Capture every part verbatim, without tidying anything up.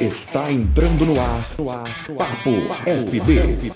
Está entrando no ar, no ar, no ar Papo, Papo F B.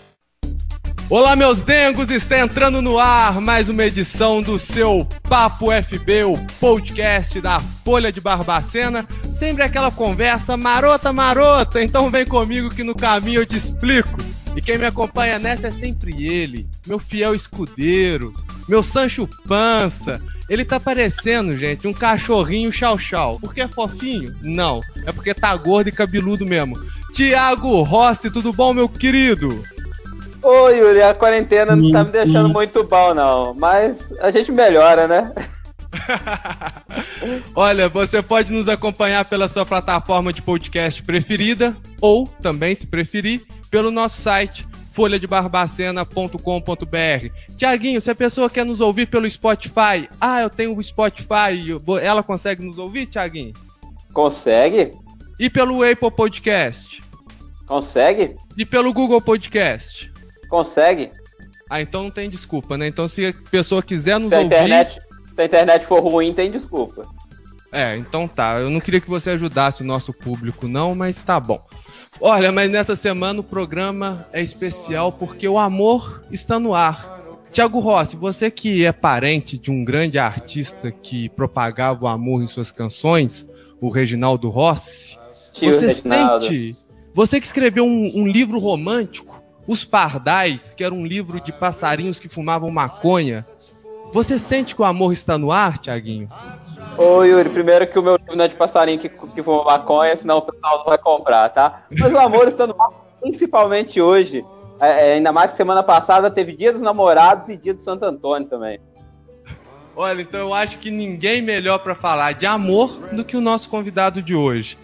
Olá, meus dengos, está entrando no ar mais uma edição do seu Papo F B, o podcast da Folha de Barbacena. Sempre aquela conversa marota, marota, então vem comigo que no caminho eu te explico. E quem me acompanha nessa é sempre ele, meu fiel escudeiro, meu Sancho Pança. Ele tá parecendo, gente, um cachorrinho chau-chau. Porque é fofinho? Não, é porque tá gordo e cabeludo mesmo. Tiago Rossi, tudo bom, meu querido? Ô, Yuri, a quarentena não tá me deixando muito bom, não. Mas a gente melhora, né? Olha, você pode nos acompanhar pela sua plataforma de podcast preferida ou, também, se preferir, pelo nosso site folha de barbacena ponto com ponto b r. Tiaguinho, se a pessoa quer nos ouvir pelo Spotify, ah, eu tenho o Spotify, ela consegue nos ouvir, Tiaguinho? Consegue. E pelo Apple Podcast? Consegue. E pelo Google Podcast? Consegue. Ah, então não tem desculpa, né? Então se a pessoa quiser nos se ouvir... Internet, se a internet for ruim, tem desculpa. É, então tá. Eu não queria que você ajudasse o nosso público, não, mas tá bom. Olha, mas nessa semana o programa é especial porque o amor está no ar. Tiago Rossi, você que é parente de um grande artista que propagava o amor em suas canções, o Reginaldo Rossi, Tio você Reginaldo. sente... Você que escreveu um, um livro romântico, Os Pardais, que era um livro de passarinhos que fumavam maconha, você sente que o amor está no ar, Tiaguinho? Ô, Yuri, primeiro que o meu livro não é de passarinho que, que fuma maconha, senão o pessoal não vai comprar, tá? Mas o amor está no ar, principalmente hoje. É, ainda mais que semana passada teve Dia dos Namorados e Dia do Santo Antônio também. Olha, então eu acho que ninguém melhor para falar de amor do que o nosso convidado de hoje.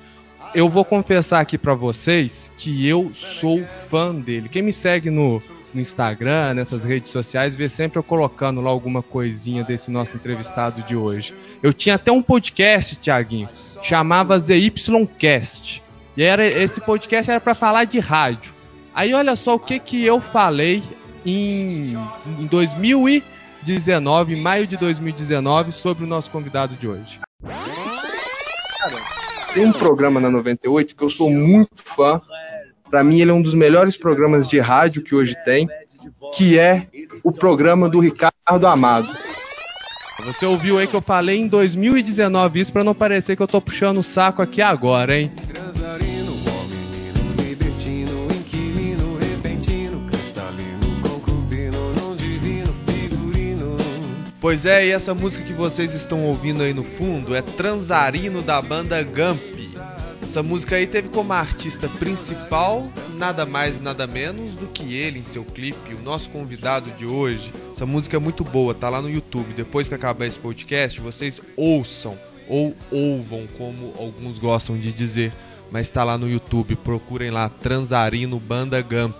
Eu vou confessar aqui para vocês que eu sou fã dele. Quem me segue no... no Instagram, nessas redes sociais, vê sempre eu colocando lá alguma coisinha desse nosso entrevistado de hoje. Eu tinha até um podcast, Tiaguinho, chamava ZYcast. E era, esse podcast era para falar de rádio. Aí olha só o que, que eu falei em, em dois mil e dezenove, em maio de dois mil e dezenove, sobre o nosso convidado de hoje. Tem um programa na noventa e oito que eu sou muito fã. Para mim, ele é um dos melhores programas de rádio que hoje tem, que é o programa do Ricardo Amado. Você ouviu aí que eu falei em dois mil e dezenove isso, para não parecer que eu tô puxando o saco aqui agora, hein? Transarino, ó, menino, libertino, inquilino, repentino, cristalino, concubino, não divino, figurino. Pois é, e essa música que vocês estão ouvindo aí no fundo é Transarino, da banda Gump. Essa música aí teve como artista principal nada mais nada menos do que ele em seu clipe, o nosso convidado de hoje. Essa música é muito boa, tá lá no YouTube. Depois que acabar esse podcast, vocês ouçam, ou ouvam, como alguns gostam de dizer, mas tá lá no YouTube. Procurem lá, Transarino Banda Gump.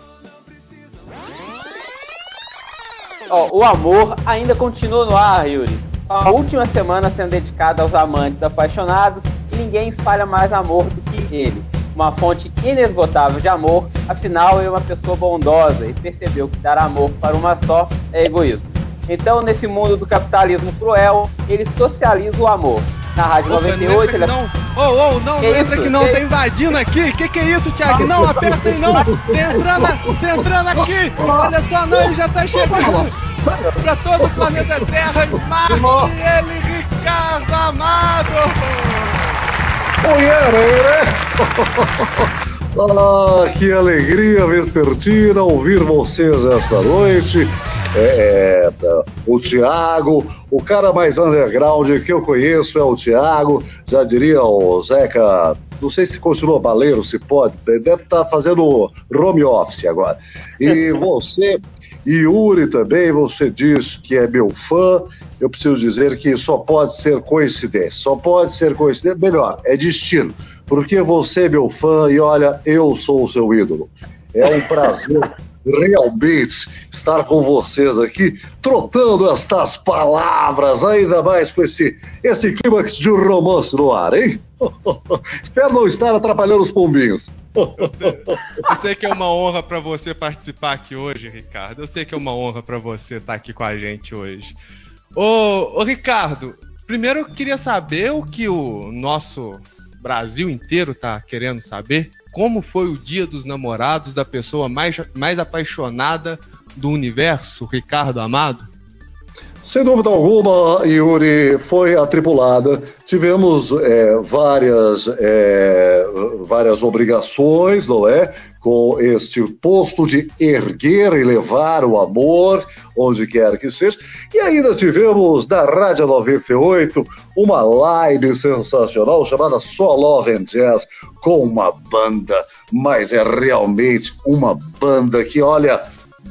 Oh, o amor ainda continua no ar, Yuri. A última semana sendo dedicada aos amantes apaixonados. Ninguém espalha mais amor do que ele. Uma fonte inesgotável de amor, afinal ele é uma pessoa bondosa e percebeu que dar amor para uma só é egoísmo. Então, nesse mundo do capitalismo cruel, ele socializa o amor. Na Rádio Ô, noventa e oito... Não, não, ele... oh, oh, não, que não entra aqui não, que... tá invadindo aqui. Que que é isso, Tiago? Não, aperta aí não. Tá entrando, tá entrando aqui. Olha só, não, ele já tá chegando para todo o planeta Terra. Marque ele, Ricardo Amado. Ah, que alegria vespertina ouvir vocês essa noite. É, é, o Tiago, o cara mais underground que eu conheço é o Tiago. Já diria o Zeca, não sei se continua baleiro, se pode, deve estar fazendo home office agora. E você, Yuri, também, você diz que é meu fã. Eu preciso dizer que só pode ser coincidência, só pode ser coincidência, melhor, é destino, porque você é meu fã e olha, eu sou o seu ídolo. É um prazer realmente estar com vocês aqui, trocando estas palavras, ainda mais com esse, esse clímax de romance no ar, hein? Espero não estar atrapalhando os pombinhos. Eu sei, eu sei que é uma honra para você participar aqui hoje, Ricardo, eu sei que é uma honra para você estar aqui com a gente hoje. Ô, ô Ricardo, primeiro eu queria saber o que o nosso Brasil inteiro tá querendo saber como foi o dia dos namorados da pessoa mais, mais apaixonada do universo, Ricardo Amado? Sem dúvida alguma, Yuri, foi atribulada. Tivemos é, várias, é, várias obrigações, não é? Com este posto de erguer e levar o amor, onde quer que seja. E ainda tivemos, na Rádio noventa e oito, uma live sensacional chamada Só Love and Jazz, com uma banda, mas é realmente uma banda que, olha...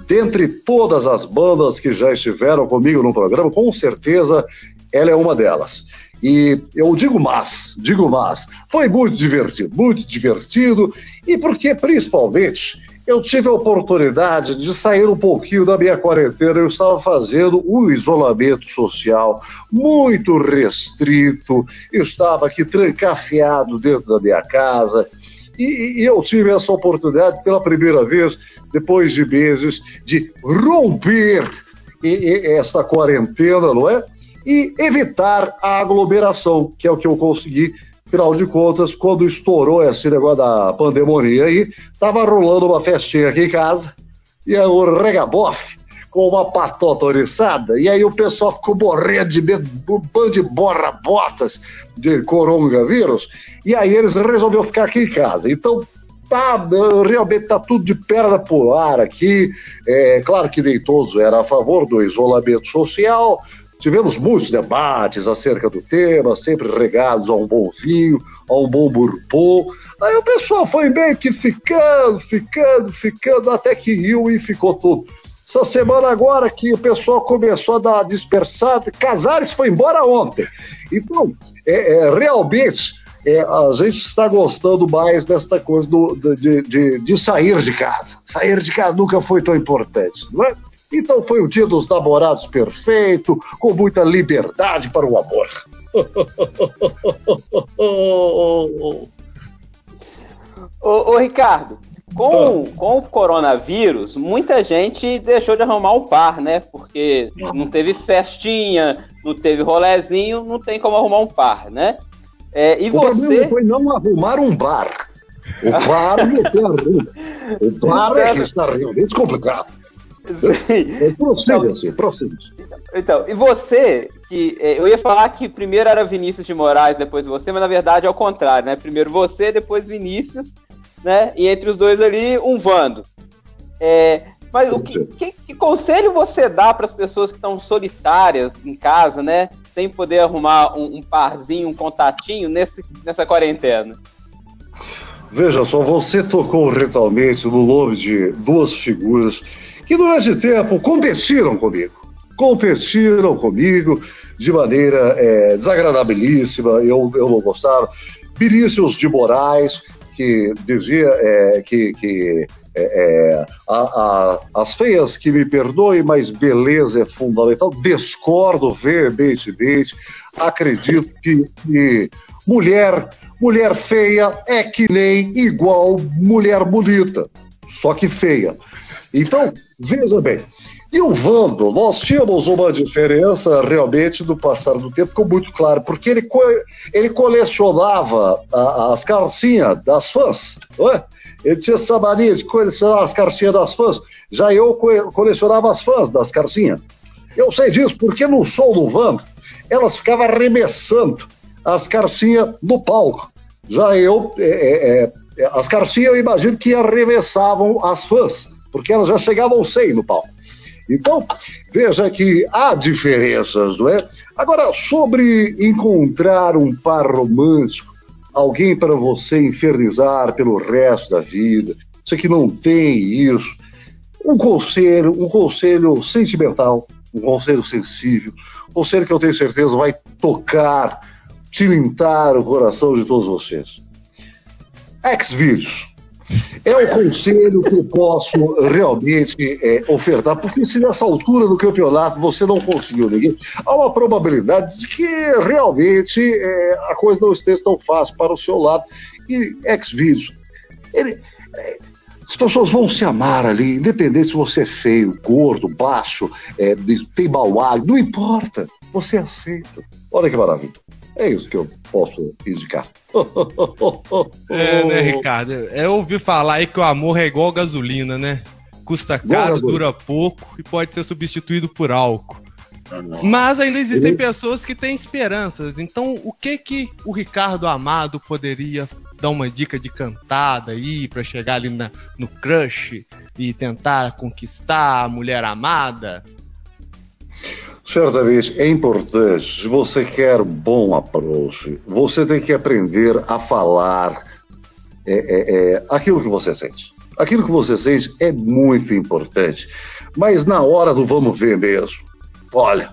Dentre todas as bandas que já estiveram comigo no programa, com certeza ela é uma delas. E eu digo mais, digo mais, foi muito divertido, muito divertido, e porque principalmente eu tive a oportunidade de sair um pouquinho da minha quarentena. Eu estava fazendo um isolamento social muito restrito, eu estava aqui trancafiado dentro da minha casa, e, e eu tive essa oportunidade pela primeira vez, depois de meses, de romper essa quarentena, não é? E evitar a aglomeração, que é o que eu consegui. Afinal de contas, quando estourou esse negócio da pandemia aí, tava rolando uma festinha aqui em casa, e aí o regabof com uma patota oriçada, e aí o pessoal ficou morrendo de medo, um bando de borra-botas de coronavírus, e aí eles resolveram ficar aqui em casa. Então, tá, realmente tá tudo de perna pro ar aqui. É claro que nem todos eram a favor do isolamento social. Tivemos muitos debates acerca do tema, sempre regados a um bom vinho, a um bom bourbon. Aí o pessoal foi meio que ficando, ficando, ficando, até que riu e ficou tudo. Essa semana agora que o pessoal começou a dar dispersada, Casares foi embora ontem. Então, é, é, realmente... É, a gente está gostando mais desta coisa do, de, de, de sair de casa. Sair de casa nunca foi tão importante, não é? Então foi o dia dos namorados perfeito, com muita liberdade para o amor. Ô, ô Ricardo, com, com o coronavírus, muita gente deixou de arrumar um par, né? Porque não teve festinha, não teve rolezinho, não tem como arrumar um par, né? É, e o você... problema foi não arrumar um bar. O bar não tem arrumo. O bar é que está realmente complicado. Prossiga-se, prossiga-se. Então, e você, que eu ia falar que primeiro era Vinícius de Moraes, depois você, mas na verdade é o contrário, né? Primeiro você, depois Vinícius, né? E entre os dois ali, um Vando. É, mas o que, que, que conselho você dá para as pessoas que estão solitárias em casa, né? Sem poder arrumar um, um parzinho, um contatinho nesse, nessa quarentena? Veja só, você tocou realmente no nome de duas figuras que durante tempo competiram comigo. Competiram comigo de maneira é, desagradabilíssima, eu, eu não gostava. Vinícius de Moraes, que dizia é, que... que É, é, a, a, as feias que me perdoem, mas beleza é fundamental. Discordo veementemente. Acredito que, que mulher, mulher feia é que nem igual mulher bonita, só que feia. Então, veja bem. E o Vando, nós tínhamos uma diferença realmente do passar do tempo, ficou muito claro, porque ele, co- ele colecionava a, as calcinhas das fãs, não é? Ele tinha essa mania de colecionar as carcinhas das fãs. Já eu colecionava as fãs das carcinhas. Eu sei disso, porque no show do Vando, elas ficavam arremessando as carcinhas no palco. Já eu, é, é, as carcinhas eu imagino que arremessavam as fãs, porque elas já chegavam sem no palco. Então, veja que há diferenças, não é? Agora, sobre encontrar um par romântico, alguém para você infernizar pelo resto da vida, você que não tem isso, um conselho, um conselho sentimental, um conselho sensível, um conselho que eu tenho certeza vai tocar, tilintar o coração de todos vocês. Xvideos é o conselho que eu posso realmente é, ofertar, porque se nessa altura do campeonato você não conseguiu ninguém, há uma probabilidade de que realmente é, a coisa não esteja tão fácil para o seu lado. E Xvideos, ele, é, as pessoas vão se amar ali, independente se você é feio, gordo, baixo, é, tem mau hálito, não importa, você aceita. Olha que maravilha. É isso que eu posso indicar. É, né, Ricardo? Eu ouvi falar aí que o amor é igual gasolina, né? Custa caro, dura pouco e pode ser substituído por álcool. Mas ainda existem pessoas que têm esperanças. Então, o que que o Ricardo Amado poderia dar uma dica de cantada aí para chegar ali na, no crush e tentar conquistar a mulher amada? Certa vez, é importante, se você quer bom approach, você tem que aprender a falar é, é, é, aquilo que você sente. Aquilo que você sente é muito importante, mas na hora do vamos ver mesmo, olha,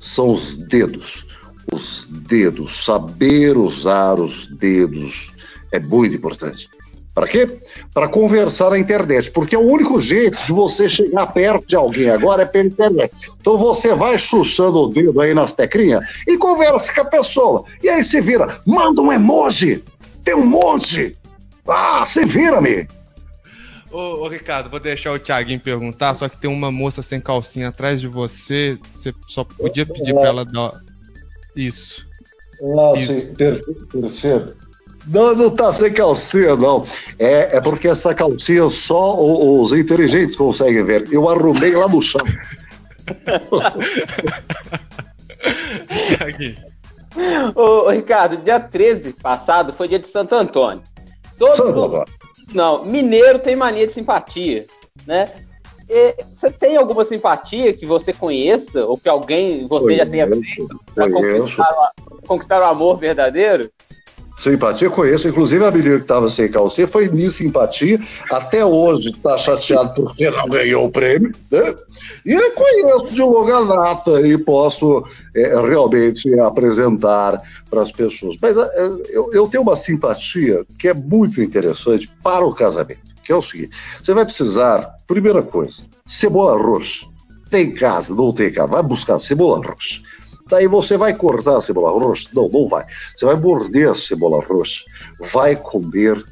são os dedos, os dedos, saber usar os dedos é muito importante. Para quê? Para conversar na internet, porque é o único jeito de você chegar perto de alguém agora é pela internet. Então você vai chuchando o dedo aí nas teclinhas e conversa com a pessoa, e aí se vira, manda um emoji, tem um monte, ah, se vira, me. Ô, ô, Ricardo, vou deixar o Thiaguinho perguntar, só que tem uma moça sem calcinha atrás de você, você só podia pedir para ela dar... Isso. Nossa, isso. Perfeito, perfeito. Não, não tá sem calcinha, não. É, é porque essa calcinha só os, os inteligentes conseguem ver. Eu arrumei lá no chão. Thiaguinho. Ô, Ricardo, dia treze passado foi dia de Santo Antônio. Todo mundo... Não, mineiro tem mania de simpatia, né? E você tem alguma simpatia que você conheça ou que alguém você conheço, já tenha feito para conquistar, conquistar o amor verdadeiro? Simpatia conheço, inclusive a menina que estava sem calcinha foi Miss Simpatia, até hoje está chateado porque não ganhou o prêmio, né? E eu conheço de longa data e posso é, realmente apresentar para as pessoas. Mas é, eu, eu tenho uma simpatia que é muito interessante para o casamento, que é o seguinte: você vai precisar, primeira coisa, cebola roxa. Tem casa, não tem casa, vai buscar cebola roxa. Daí você vai cortar a cebola roxa? Não, não vai. Você vai morder a cebola roxa. Vai comer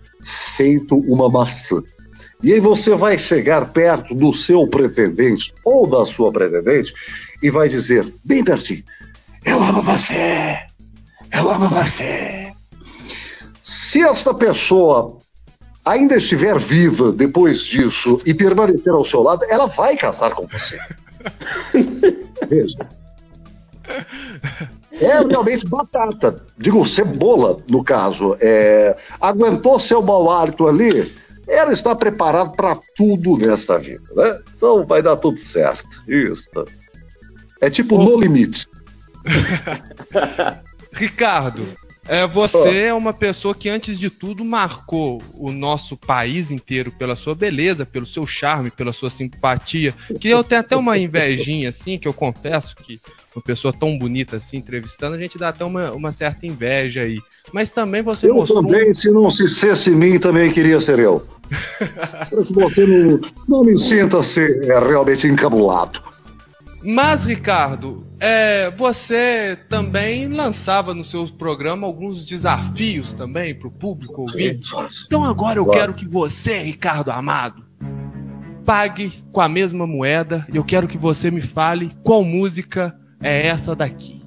feito uma maçã. E aí você vai chegar perto do seu pretendente ou da sua pretendente e vai dizer bem pertinho: eu amo você! Eu amo você! Se essa pessoa ainda estiver viva depois disso e permanecer ao seu lado, ela vai casar com você. Veja. É realmente batata, digo cebola no caso, é... aguentou seu mau hálito ali, ela está preparada para tudo nessa vida, né? Então vai dar tudo certo. Isso é tipo no limite. Ricardo, é, você é uma pessoa que antes de tudo marcou o nosso país inteiro pela sua beleza, pelo seu charme, pela sua simpatia, que eu tenho até uma invejinha assim, que eu confesso que uma pessoa tão bonita assim, entrevistando, a gente dá até uma, uma certa inveja aí. Mas também você eu mostrou... Eu também, se não se cesse em mim, também queria ser eu. Se você não, não me sinta ser é, realmente encabulado. Mas, Ricardo, é, você também lançava no seu programa alguns desafios também para o público ouvinte. Então agora eu quero que você, Ricardo Amado, pague com a mesma moeda e eu quero que você me fale qual música é essa daqui.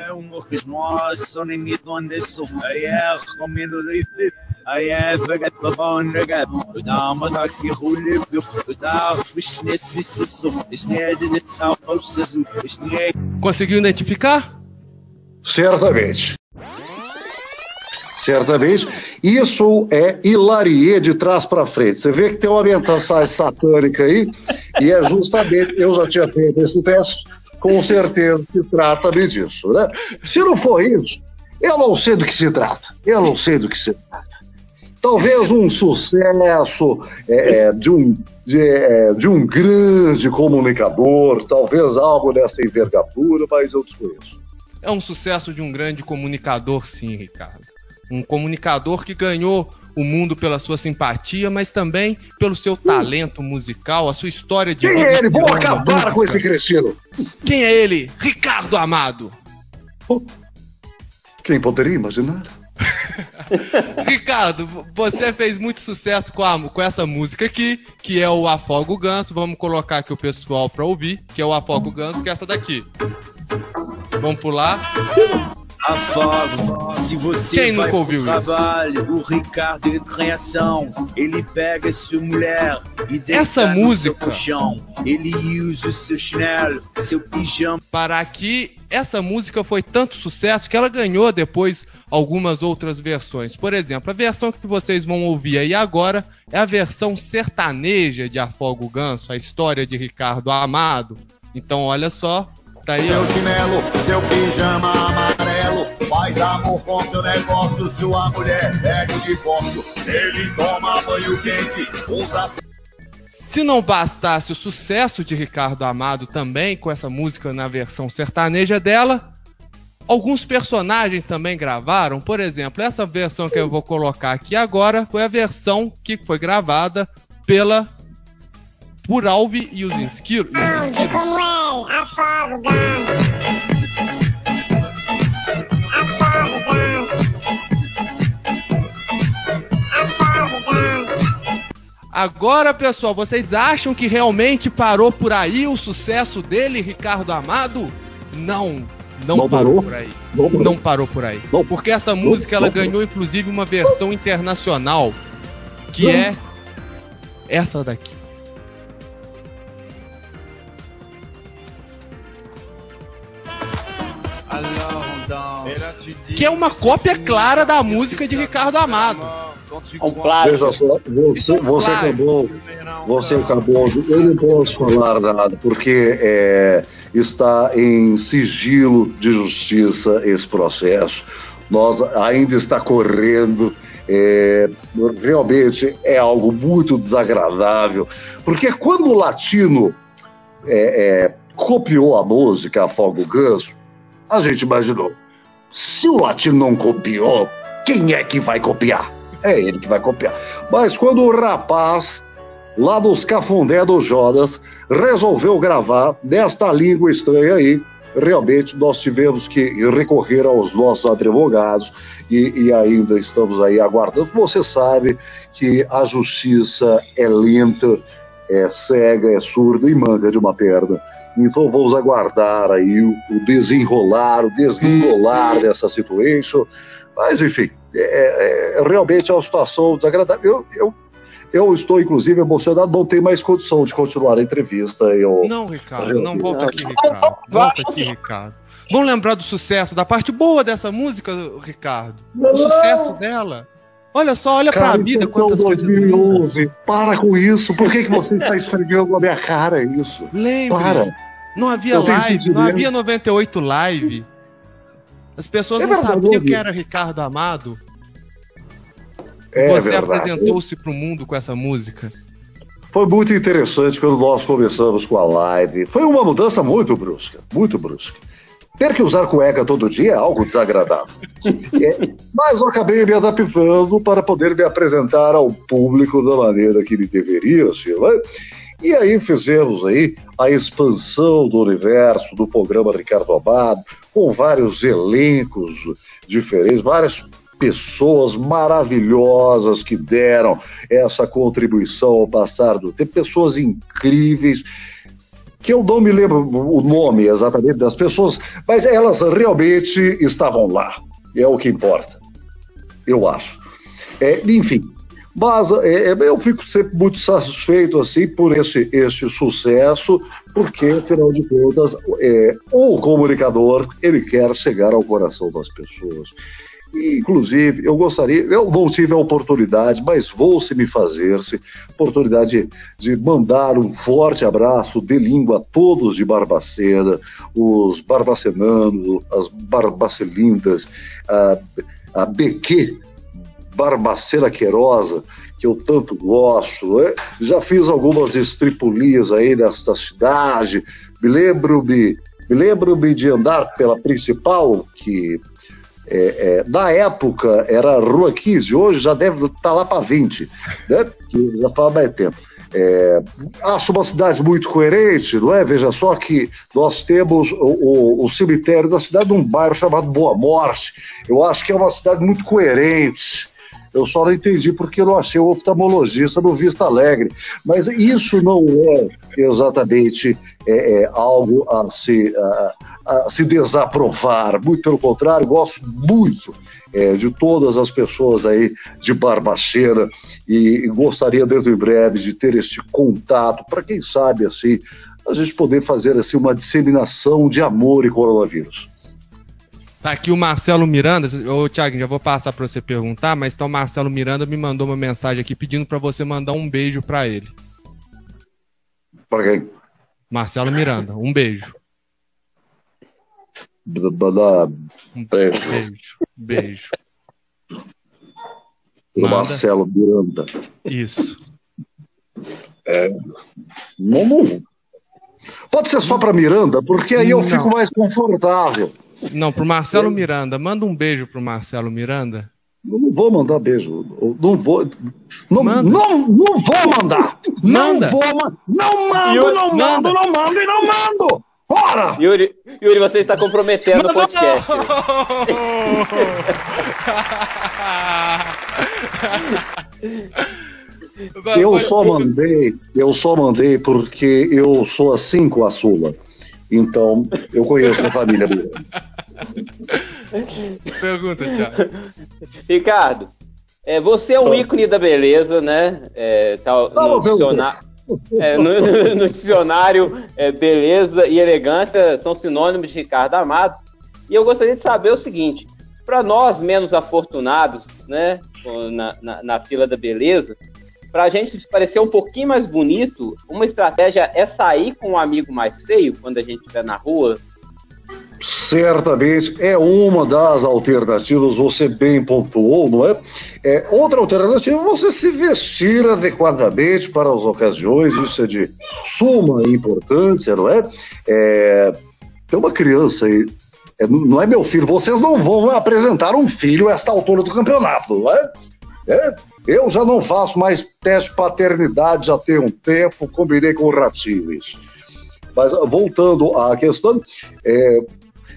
É um nosso inimigo onde sofre. Aí é comendo leite. Aí é pegar pavão negado. Dá uma daqui rolê. Dá fish nesse sofre. Esnede de sal para sesu. Conseguiu identificar? Certamente. Certamente. Isso é hilarie de trás para frente. Você vê que tem uma mensagem satânica aí, e é justamente, eu já tinha feito esse teste, com certeza se trata disso, né? Se não for isso, eu não sei do que se trata. Eu não sei do que se trata. Talvez um sucesso é, de, um, de, é, de um grande comunicador, talvez algo dessa envergadura, mas eu desconheço. É um sucesso de um grande comunicador, sim, Ricardo. Um comunicador que ganhou o mundo pela sua simpatia, mas também pelo seu talento musical, a sua história de... Quem é ele? Vou acabar com esse cretino! Quem é ele? Ricardo Amado! Oh, quem poderia imaginar? Ricardo, você fez muito sucesso com, a, com essa música aqui, que é o Afoga o Ganso. Vamos colocar aqui o pessoal pra ouvir, que é o Afoga o Ganso, que é essa daqui. Vamos pular. Afogo. Se você quem vai nunca ouviu pro trabalho, isso? O Ricardo entra em ação. Ele pega sua mulher e deixa essa música no chão. Ele usa o seu chinelo, seu pijama. Para aqui, essa música foi tanto sucesso que ela ganhou depois algumas outras versões. Por exemplo, a versão que vocês vão ouvir aí agora é a versão sertaneja de Afoga o Ganso, a história de Ricardo Amado. Então, olha só. Tá aí, seu chinelo, seu pijama amarelo, faz amor com seu negócio, sua mulher é de divórcio, ele toma banho quente, usa... Se não bastasse o sucesso de Ricardo Amado também, com essa música na versão sertaneja dela, alguns personagens também gravaram. Por exemplo, essa versão que eu vou colocar aqui agora foi a versão que foi gravada pela... por Alve e os inscritos. Alve, como é? Afoga o Ganso. Afoga o Ganso. Afoga o Ganso. Agora, pessoal, vocês acham que realmente parou por aí o sucesso dele, Ricardo Amado? Não, não, não parou, parou por aí. Não parou, não parou por aí. Não. Porque essa não. música ela não. ganhou, inclusive, uma versão internacional, que não. é essa daqui. Que é uma cópia clara da música de Ricardo Amado. Um veja só, você, você acabou, você acabou, eu não posso falar nada, porque é, está em sigilo de justiça esse processo, nós ainda está correndo, é, realmente é algo muito desagradável, porque quando o Latino é, é, copiou a música Afoga o Ganso, a gente imaginou, se o Latino não copiou, quem é que vai copiar? É ele que vai copiar. Mas quando o rapaz, lá nos Cafundé do Jodas, resolveu gravar nesta língua estranha aí, realmente nós tivemos que recorrer aos nossos advogados e, e ainda estamos aí aguardando. Você sabe que a justiça é lenta, é cega, é surda e manga de uma perna. Então vamos aguardar aí o desenrolar, o desguingolar dessa situação. Mas, enfim, é, é, realmente é uma situação desagradável. Eu, eu, eu estou, inclusive, emocionado, não tenho mais condição de continuar a entrevista. Eu, não, Ricardo, eu, não eu, volta aqui, Ricardo. Volta aqui, Ricardo. Vamos lembrar do sucesso, da parte boa dessa música, Ricardo? Não. O sucesso dela... Olha só, olha cara, pra vida quantas dois mil e onze, coisas... Para com isso, por que, que você está esfregando na minha cara isso? Lembra, para. não havia eu live, não havia noventa e oito live. As pessoas é não verdade, sabiam que era Ricardo Amado. É você verdade. apresentou-se pro mundo com essa música. Foi muito interessante quando nós começamos com a live. Foi uma mudança muito brusca, muito brusca. Ter que usar cueca todo dia é algo desagradável. É, mas eu acabei me adaptando para poder me apresentar ao público da maneira que ele deveria ser. Né? E aí fizemos aí a expansão do universo do programa Ricardo Amado, com vários elencos diferentes, várias pessoas maravilhosas que deram essa contribuição ao passar do tempo, pessoas incríveis, que eu não me lembro o nome exatamente das pessoas, mas elas realmente estavam lá. É o que importa, eu acho. É, enfim, mas é, eu fico sempre muito satisfeito assim, por esse, esse sucesso, porque, afinal de contas, é, o comunicador ele quer chegar ao coração das pessoas. E, inclusive, eu gostaria, eu não tive a oportunidade, mas vou se me fazer-se, oportunidade de, de mandar um forte abraço de língua a todos de Barbacena, os barbacenanos, as barbacelindas, a, a B Q Barbacena Queirosa, que eu tanto gosto, né? Já fiz algumas estripulias aí nesta cidade, me lembro-me, me lembro-me de andar pela principal, que... É, é, na época era Rua quinze, hoje já deve estar lá para vinte, né? Que já faz mais tempo. É, acho uma cidade muito coerente, não é? Veja só que nós temos o, o, o cemitério da cidade, num bairro chamado Boa Morte. Eu acho que é uma cidade muito coerente. Eu só não entendi porque eu não achei o oftalmologista no Vista Alegre. Mas isso não é exatamente é, é, algo a se, a, a se desaprovar. Muito pelo contrário, gosto muito é, de todas as pessoas aí de Barbacena e, e gostaria, dentro em breve, de ter este contato para quem sabe assim a gente poder fazer assim uma disseminação de amor e coronavírus. Tá aqui o Marcelo Miranda. Ô, Tiago, já vou passar para você perguntar, mas então o Marcelo Miranda me mandou uma mensagem aqui pedindo para você mandar um beijo para ele. Para quem? Marcelo Miranda, um beijo. Um beijo. Beijo. Manda. Marcelo Miranda. Isso. É. Não, não. Pode ser só para Miranda, porque aí eu não. fico mais confortável. Não, pro Marcelo Miranda. Manda um beijo pro Marcelo Miranda. Eu não vou mandar beijo. Eu não vou. Não, não, não vou mandar. Manda. Não vou mandar. Não mando, Yuri, não mando, manda. não mando e não mando. Bora! Yuri, Yuri, você está comprometendo o podcast. eu só mandei, eu só mandei porque eu sou assim com a Sula. Então, eu conheço a família. Pergunta, Tiago. Ricardo, é, você é um Oi. ícone da beleza, né? É, tá, no, dicionário, é, no, no dicionário, é, beleza e elegância são sinônimos de Ricardo Amado. E eu gostaria de saber o seguinte, para nós menos afortunados, né, na, na, na fila da beleza, para a gente parecer um pouquinho mais bonito, uma estratégia é sair com um amigo mais feio quando a gente estiver na rua? Certamente é uma das alternativas, você bem pontuou, não é? É outra alternativa é você se vestir adequadamente para as ocasiões, isso é de suma importância, não é? é tem uma criança aí, é, não é meu filho, vocês não vão apresentar um filho a esta altura do campeonato, não é? É? Eu já não faço mais teste de paternidade, já tem um tempo, combinei com o Ratinho isso. Mas voltando à questão, é,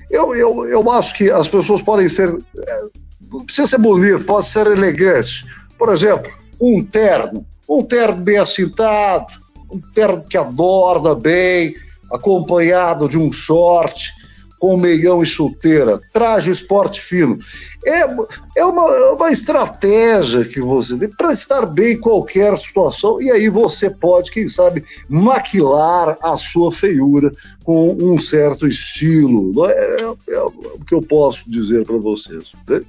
eu, eu, eu acho que as pessoas podem ser, é, não precisa ser bonito, pode ser elegante. Por exemplo, um terno, um terno bem assentado, um terno que adorna bem, acompanhado de um short, com meião e chuteira, traje esporte fino. É, é uma, uma estratégia que você tem para estar bem em qualquer situação, e aí você pode, quem sabe, maquilar a sua feiura com um certo estilo. É, é, é o que eu posso dizer para vocês. Né?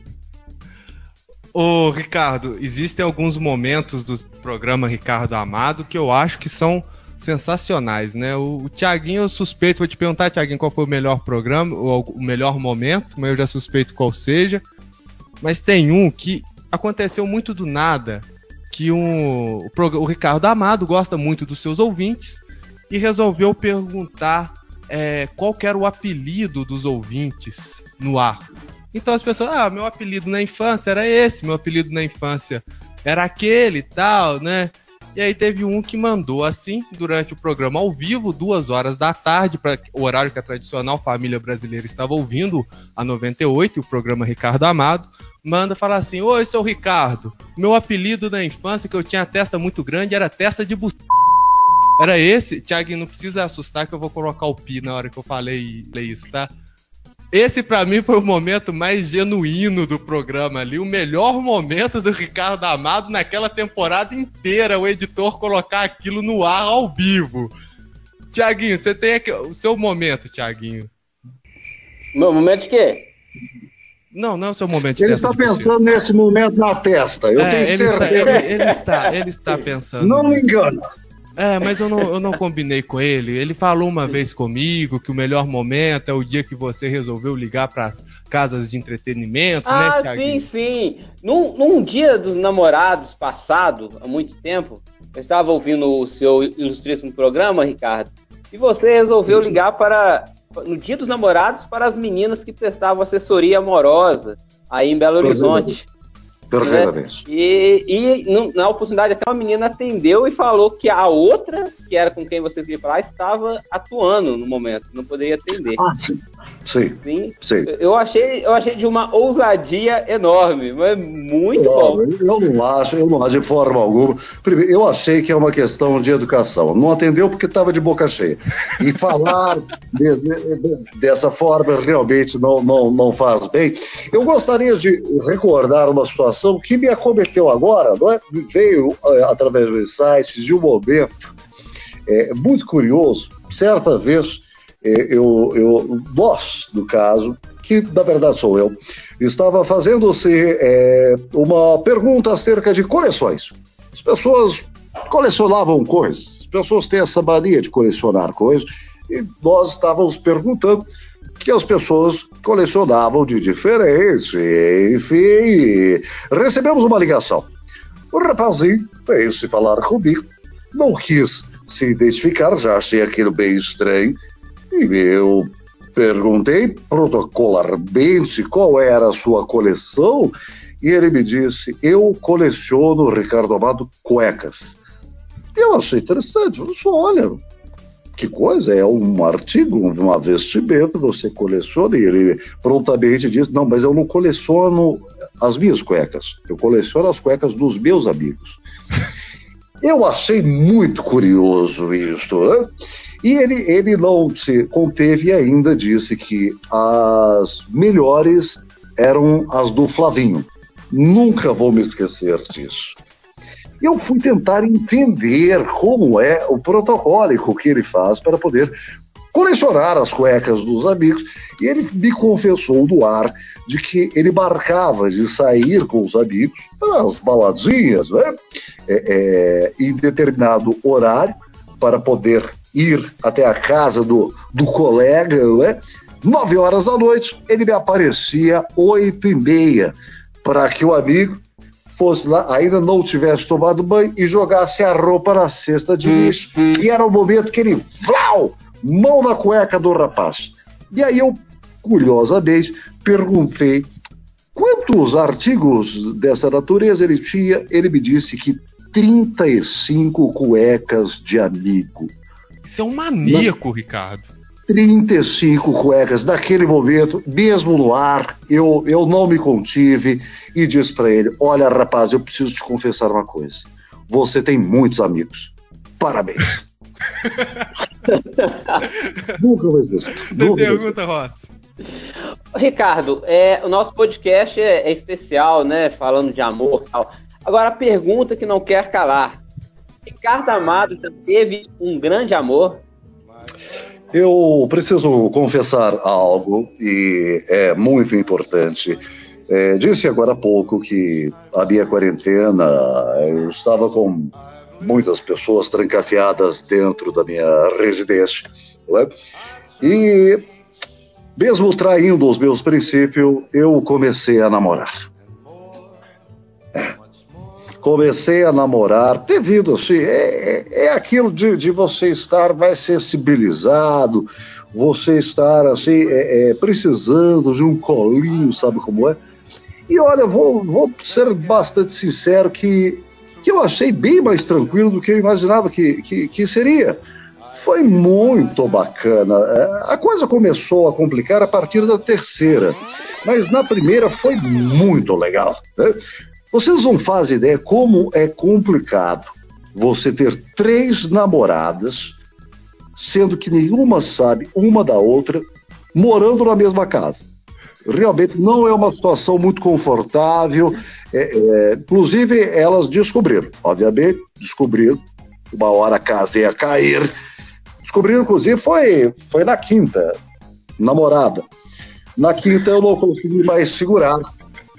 Ô, Ricardo, existem alguns momentos do programa Ricardo Amado que eu acho que são sensacionais, né? O, o Tiaguinho, eu suspeito, vou te perguntar, Tiaguinho, qual foi o melhor programa, ou o melhor momento, mas eu já suspeito qual seja. Mas tem um que aconteceu muito do nada, que um, o, o Ricardo Amado gosta muito dos seus ouvintes e resolveu perguntar é, qual que era o apelido dos ouvintes no ar. Então as pessoas, ah, meu apelido na infância era esse, meu apelido na infância era aquele e tal, né? E aí teve um que mandou assim, durante o programa ao vivo, duas horas da tarde, para o horário que a tradicional família brasileira estava ouvindo, a noventa e oito, o programa Ricardo Amado, manda falar assim, oi, seu Ricardo, meu apelido na infância, que eu tinha a testa muito grande, era testa de buc... Era esse? Tiago, não precisa assustar que eu vou colocar o pi na hora que eu falei isso, tá? Esse, pra mim, foi o momento mais genuíno do programa ali, o melhor momento do Ricardo Amado naquela temporada inteira, o editor colocar aquilo no ar ao vivo. Tiaguinho, você tem aqui o seu momento, Tiaguinho. Meu momento de quê? Não, não é o seu momento de Ele está de pensando possível. Nesse momento na testa, eu é, tenho ele certeza. Está, ele, ele, está, ele está pensando. Não me engana. É, mas eu não, eu não combinei com ele. Ele falou uma vez comigo que o melhor momento é o dia que você resolveu ligar para as casas de entretenimento, ah, né, Tiaguinho? Ah, sim, sim. Num, num dia dos namorados passado, há muito tempo, eu estava ouvindo o seu ilustríssimo programa, Ricardo, e você resolveu ligar para, no dia dos namorados, para as meninas que prestavam assessoria amorosa aí em Belo Horizonte. Perfeitamente. Né? E, e na oportunidade até uma menina atendeu e falou que a outra, que era com quem vocês iam falar, estava atuando no momento, não poderia atender. Ah, sim. Sim, sim. sim. Eu, achei, eu achei de uma ousadia enorme, mas muito não, bom. Eu não acho, eu não acho de forma alguma. Primeiro, eu achei que é uma questão de educação. Não atendeu porque estava de boca cheia. E falar de, de, de, dessa forma realmente não, não, não faz bem. Eu gostaria de recordar uma situação que me acometeu agora, não é? Me veio através dos sites de um momento é, muito curioso. Certa vez, Eu, eu, nós, no caso, que na verdade sou eu, estava fazendo-se é, uma pergunta acerca de coleções. As pessoas colecionavam coisas, as pessoas têm essa mania de colecionar coisas, e nós estávamos perguntando que as pessoas colecionavam de diferente, enfim. Recebemos uma ligação. O rapazinho veio-se falar comigo, não quis se identificar, já achei aquilo bem estranho. E eu perguntei protocolarmente qual era a sua coleção e ele me disse, eu coleciono, Ricardo Amado, cuecas. Eu achei interessante, eu disse, olha, que coisa, é um artigo, uma vestimenta, você coleciona. E ele prontamente disse, não, mas eu não coleciono as minhas cuecas, eu coleciono as cuecas dos meus amigos. Eu achei muito curioso isso, né? E ele, ele não se conteve e ainda disse que as melhores eram as do Flavinho. Nunca vou me esquecer disso. Eu fui tentar entender como é o protocólico que ele faz para poder colecionar as cuecas dos amigos. E ele me confessou no ar de que ele marcava de sair com os amigos para as baladinhas, né? É, é, em determinado horário para poder ir até a casa do, do colega, né? Nove horas da noite, ele me aparecia oito e meia, para que o amigo fosse lá, ainda não tivesse tomado banho e jogasse a roupa na cesta de lixo. E era o momento que ele, vlau, mão na cueca do rapaz. E aí eu, curiosamente, perguntei quantos artigos dessa natureza ele tinha. Ele me disse que trinta e cinco cuecas de amigo. Isso é um maníaco, na... Ricardo. trinta e cinco cuecas. Naquele momento, mesmo no ar, eu, eu não me contive e disse pra ele, olha, rapaz, eu preciso te confessar uma coisa. Você tem muitos amigos. Parabéns. Nunca vou esquecer. Tem pergunta, Rossi? Ricardo, é, o nosso podcast é, é especial, né? Falando de amor e tal. Agora, a pergunta que não quer calar. Ricardo Amado teve um grande amor? Eu preciso confessar algo, e é muito importante. É, disse agora há pouco que a minha quarentena, eu estava com muitas pessoas trancafiadas dentro da minha residência, não é? E mesmo traindo os meus princípios, eu comecei a namorar. Comecei a namorar, devido assim, é, é, é aquilo de, de você estar mais sensibilizado, você estar assim, é, é, precisando de um colinho, sabe como é? E olha, vou, vou ser bastante sincero que, que eu achei bem mais tranquilo do que eu imaginava que, que, que seria. Foi muito bacana. A coisa começou a complicar a partir da terceira, mas na primeira foi muito legal, né? Vocês não fazem ideia como é complicado você ter três namoradas, sendo que nenhuma sabe uma da outra, morando na mesma casa. Realmente não é uma situação muito confortável. É, é, inclusive, elas descobriram, obviamente, descobriram, uma hora a casa ia cair. Descobriram, inclusive, foi, foi na quinta, namorada. Na quinta eu não consegui mais segurar.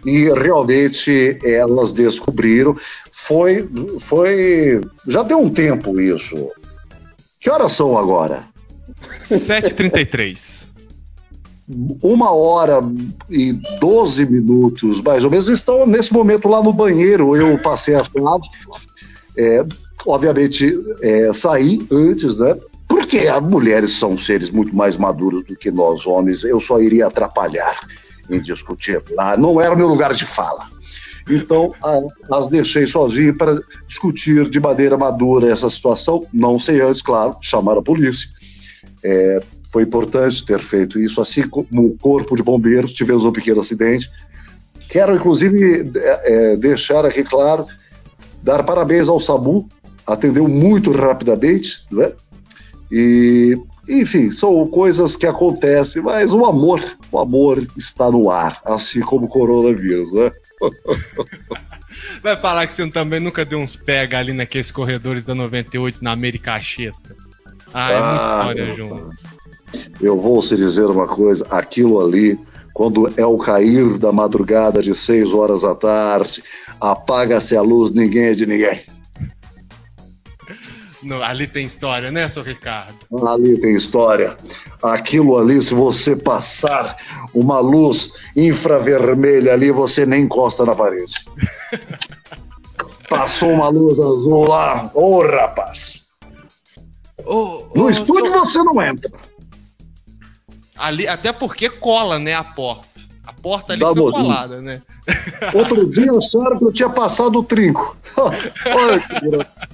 E realmente elas descobriram, foi, foi, já deu um tempo isso. Que horas são agora? sete e trinta e três. Uma hora e doze minutos, mais ou menos, estão nesse momento lá no banheiro, eu passei a chave, é, obviamente é, saí antes, né? Porque as mulheres são seres muito mais maduros do que nós homens, eu só iria atrapalhar em discutir lá, não era o meu lugar de fala. Então, a, as deixei sozinha para discutir de maneira madura essa situação, não sei antes, claro, chamar a polícia. É, foi importante ter feito isso, assim como o Corpo de Bombeiros. Tivemos um pequeno acidente. Quero, inclusive, é, deixar aqui claro, dar parabéns ao SAMU, atendeu muito rapidamente, né? E, enfim, são coisas que acontecem, mas o amor, o amor está no ar, assim como o coronavírus, né? Vai falar que você também nunca deu uns pega ali naqueles corredores da noventa e oito na Americaxeta. Ah, é muita história, ah, junto. Eu vou se dizer uma coisa, aquilo ali, quando é o cair da madrugada de seis horas da tarde, apaga-se a luz, ninguém é de ninguém. Não, ali tem história, né, seu Ricardo? Ali tem história. Aquilo ali, se você passar uma luz infravermelha ali, você nem encosta na parede. Passou uma luz azul lá, ô oh, rapaz! Oh, oh, no estúdio seu... você não entra. Ali, até porque cola, né, a porta. A porta ali dá foi colada, né? Outro dia o Sérgio tinha passado o trinco. Olha que graça.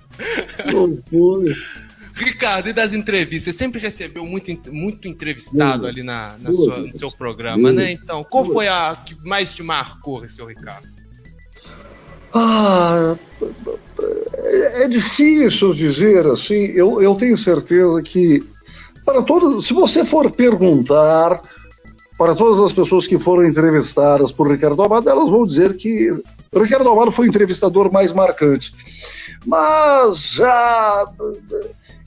Ricardo, e das entrevistas? Você sempre recebeu muito, muito entrevistado ali na, na sua, no seu programa, né? Então, qual foi a que mais te marcou, seu Ricardo? Ah, é difícil dizer assim. Eu, eu tenho certeza que, para todos, se você for perguntar para todas as pessoas que foram entrevistadas por Ricardo Amado, elas vão dizer que o Ricardo Amado foi o entrevistador mais marcante. Mas já,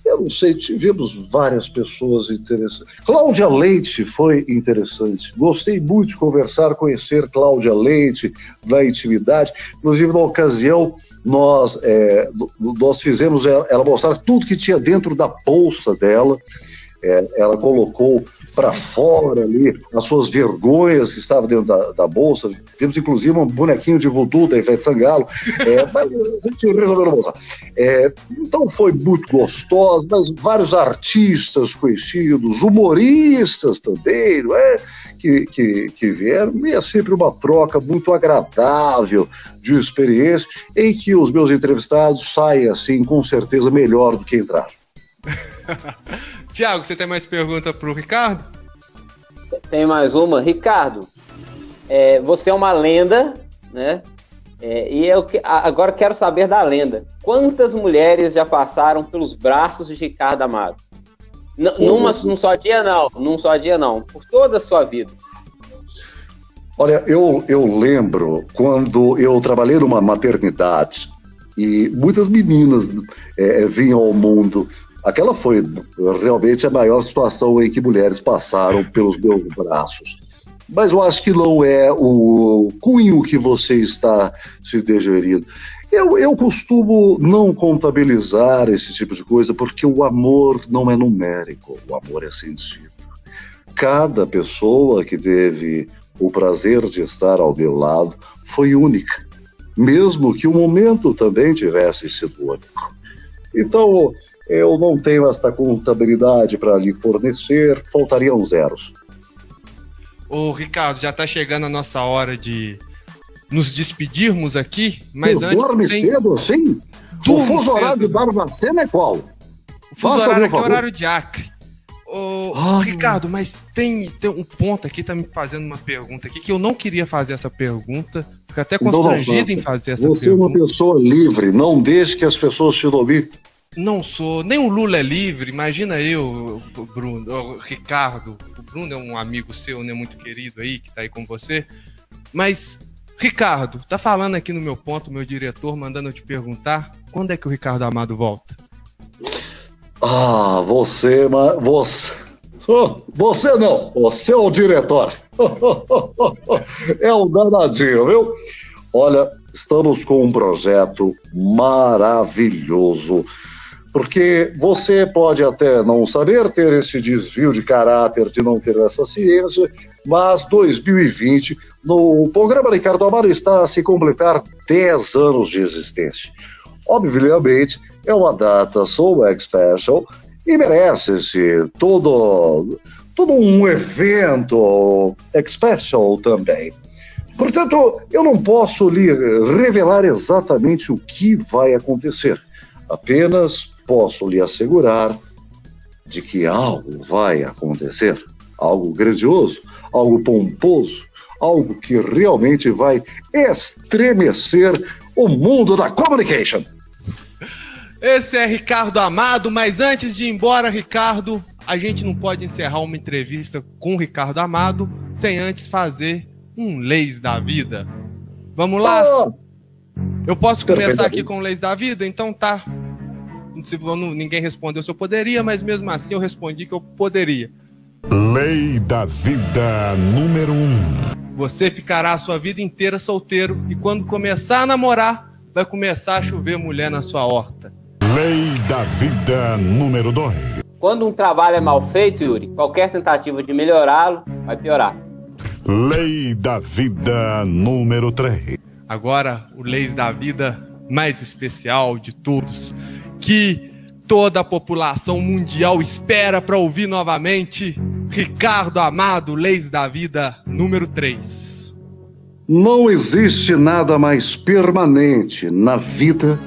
eu não sei, tivemos várias pessoas interessantes. Cláudia Leite foi interessante. Gostei muito de conversar, conhecer Cláudia Leite da intimidade. Inclusive, na ocasião, nós, é, nós fizemos ela, ela mostrar tudo que tinha dentro da bolsa dela. É, ela colocou para fora ali as suas vergonhas que estavam dentro da, da bolsa. Temos, inclusive, um bonequinho de voodoo da Ivete Sangalo. É, mas a gente resolveu mostrar. É, então foi muito gostoso, mas vários artistas conhecidos, humoristas também, não é? Que, que, que vieram, e é sempre uma troca muito agradável de experiência, em que os meus entrevistados saem, assim, com certeza, melhor do que entraram. Tiago, você tem mais pergunta para o Ricardo? Tem mais uma. Ricardo, é, você é uma lenda, né? É, e eu que, agora quero saber da lenda. Quantas mulheres já passaram pelos braços de Ricardo Amado? N- numa, num só dia, não. Num só dia, não. Por toda a sua vida. Olha, eu, eu lembro quando eu trabalhei numa maternidade e muitas meninas é, vinham ao mundo. Aquela foi realmente a maior situação em que mulheres passaram pelos meus braços. Mas eu acho que não é o cunho que você está se digerindo. Eu, eu costumo não contabilizar esse tipo de coisa, porque o amor não é numérico, o amor é sentido. Cada pessoa que teve o prazer de estar ao meu lado foi única, mesmo que o momento também tivesse sido único. Então, eu não tenho esta contabilidade para lhe fornecer, faltariam zeros. Ô Ricardo, já está chegando a nossa hora de nos despedirmos aqui, mas tu antes... Dorme tem... cedo, sim? O fuso horário de Barbacena é qual? O fuso horário aqui é horário de Acre. Ô, ah, Ricardo, mas tem, tem um ponto aqui, tá me fazendo uma pergunta aqui, que eu não queria fazer essa pergunta, fico até constrangido então, em fazer essa você pergunta. Você é uma pessoa livre, não deixe que as pessoas te dominem. Não sou, nem o Lula é livre, imagina eu, Bruno, o Ricardo, o Bruno é um amigo seu, né, muito querido aí, que tá aí com você, mas, Ricardo, tá falando aqui no meu ponto, meu diretor, mandando eu te perguntar, quando é que o Ricardo Amado volta? Ah, você, mas você, você não, você é o diretor, é um danadinho, viu? Olha, estamos com um projeto maravilhoso, porque você pode até não saber, ter esse desvio de caráter de não ter essa ciência, mas dois mil e vinte, no programa Ricardo Amado está a se completar dez anos de existência. Obviamente, é uma data so special e merece-se todo, todo um evento special também. Portanto, eu não posso lhe revelar exatamente o que vai acontecer. Apenas posso lhe assegurar de que algo vai acontecer, algo grandioso, algo pomposo, algo que realmente vai estremecer o mundo da communication. Esse é Ricardo Amado, mas antes de ir embora, Ricardo, a gente não pode encerrar uma entrevista com o Ricardo Amado sem antes fazer um Leis da Vida. Vamos lá? Oh! Eu posso começar aqui com Leis da Vida? Então tá. Se ninguém respondeu se eu poderia, mas mesmo assim eu respondi que eu poderia. Lei da Vida número um. Você ficará a sua vida inteira solteiro e quando começar a namorar, vai começar a chover mulher na sua horta. Lei da Vida número dois. Quando um trabalho é mal feito, Yuri, qualquer tentativa de melhorá-lo vai piorar. Lei da Vida número três. Agora, o Leis da Vida mais especial de todos, que toda a população mundial espera para ouvir novamente. Ricardo Amado, Leis da Vida número três. Não existe nada mais permanente na vida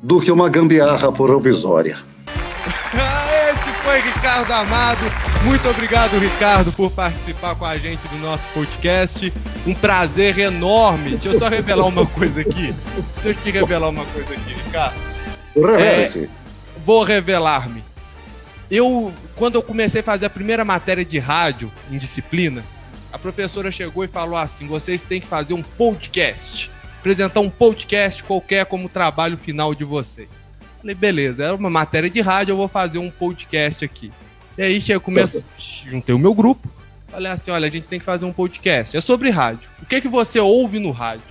do que uma gambiarra provisória. Esse foi Ricardo Amado. Muito obrigado, Ricardo, por participar com a gente do nosso podcast. Um prazer enorme. Deixa eu só revelar uma coisa aqui. Deixa eu te revelar uma coisa aqui, Ricardo. É, vou revelar-me. Eu, quando eu comecei a fazer a primeira matéria de rádio em disciplina, a professora chegou e falou assim: vocês têm que fazer um podcast, apresentar um podcast qualquer como trabalho final de vocês. Falei, beleza, era uma matéria de rádio, eu vou fazer um podcast aqui. E aí eu comecei, juntei o meu grupo, falei assim, olha, a gente tem que fazer um podcast, é sobre rádio. O que é que você ouve no rádio?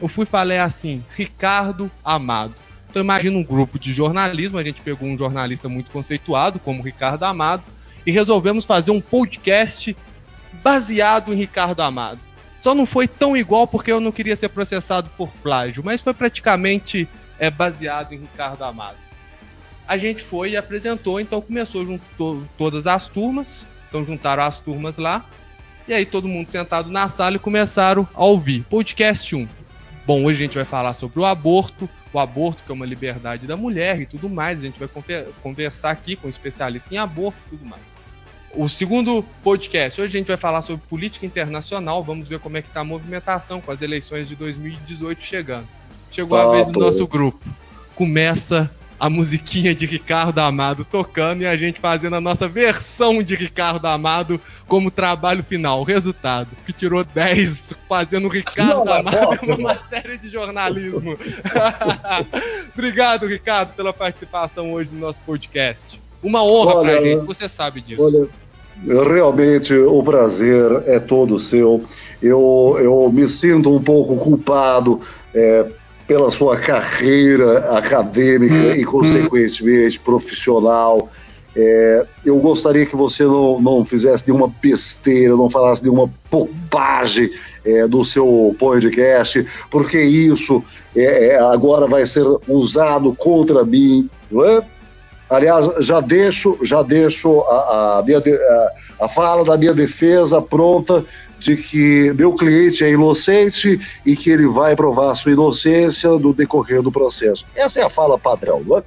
Eu fui e falei assim, Ricardo Amado. Então imagina um grupo de jornalismo, a gente pegou um jornalista muito conceituado, como o Ricardo Amado, e resolvemos fazer um podcast baseado em Ricardo Amado. Só não foi tão igual porque eu não queria ser processado por plágio, mas foi praticamente... é baseado em Ricardo Amado. A gente foi e apresentou, então começou, juntou todas as turmas, então juntaram as turmas lá, e aí todo mundo sentado na sala e começaram a ouvir. Podcast um. Bom, hoje a gente vai falar sobre o aborto, o aborto que é uma liberdade da mulher e tudo mais, a gente vai conversar aqui com um especialista em aborto e tudo mais. O segundo podcast, hoje a gente vai falar sobre política internacional, vamos ver como é que está a movimentação com as eleições de dois mil e dezoito chegando. Chegou a vez do nosso grupo. Começa a musiquinha de Ricardo Amado tocando e a gente fazendo a nossa versão de Ricardo Amado como trabalho final. Resultado, que tirou dez fazendo Ricardo Não, Amado posso, uma matéria de jornalismo. Obrigado, Ricardo, pela participação hoje no nosso podcast. Uma honra olha, pra gente, você sabe disso. Olha, realmente o prazer é todo seu. Eu, eu me sinto um pouco culpado é, pela sua carreira acadêmica e, consequentemente, profissional. É, eu gostaria que você não, não fizesse nenhuma besteira, não falasse nenhuma bobagem é, do seu podcast, porque isso é, agora vai ser usado contra mim. É? Aliás, já deixo, já deixo a, a, minha de, a, a fala da minha defesa pronta, de que meu cliente é inocente e que ele vai provar sua inocência no decorrer do processo. Essa é a fala padrão, não é?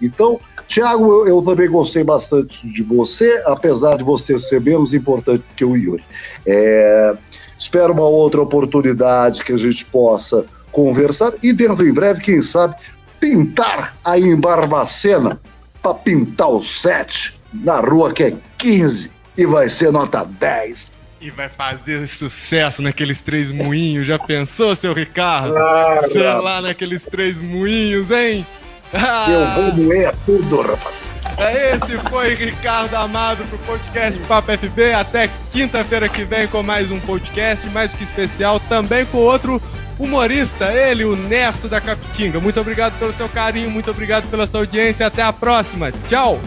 Então, Tiago, eu, eu também gostei bastante de você, apesar de você ser menos importante que o Yuri. É, espero uma outra oportunidade que a gente possa conversar e dentro em breve, quem sabe, pintar aí em Barbacena para pintar o sete na rua que é quinze e vai ser nota dez. E vai fazer sucesso naqueles três moinhos, já pensou, seu Ricardo? Ah, sei cara. Lá naqueles três moinhos, hein? Ah. Eu vou moer tudo, rapaz. Esse foi Ricardo Amado pro podcast Papo F B. Até quinta-feira que vem com mais um podcast, mais que especial, também com outro humorista, ele, o Nerso da Capitinga. Muito obrigado pelo seu carinho, muito obrigado pela sua audiência. Até a próxima. Tchau!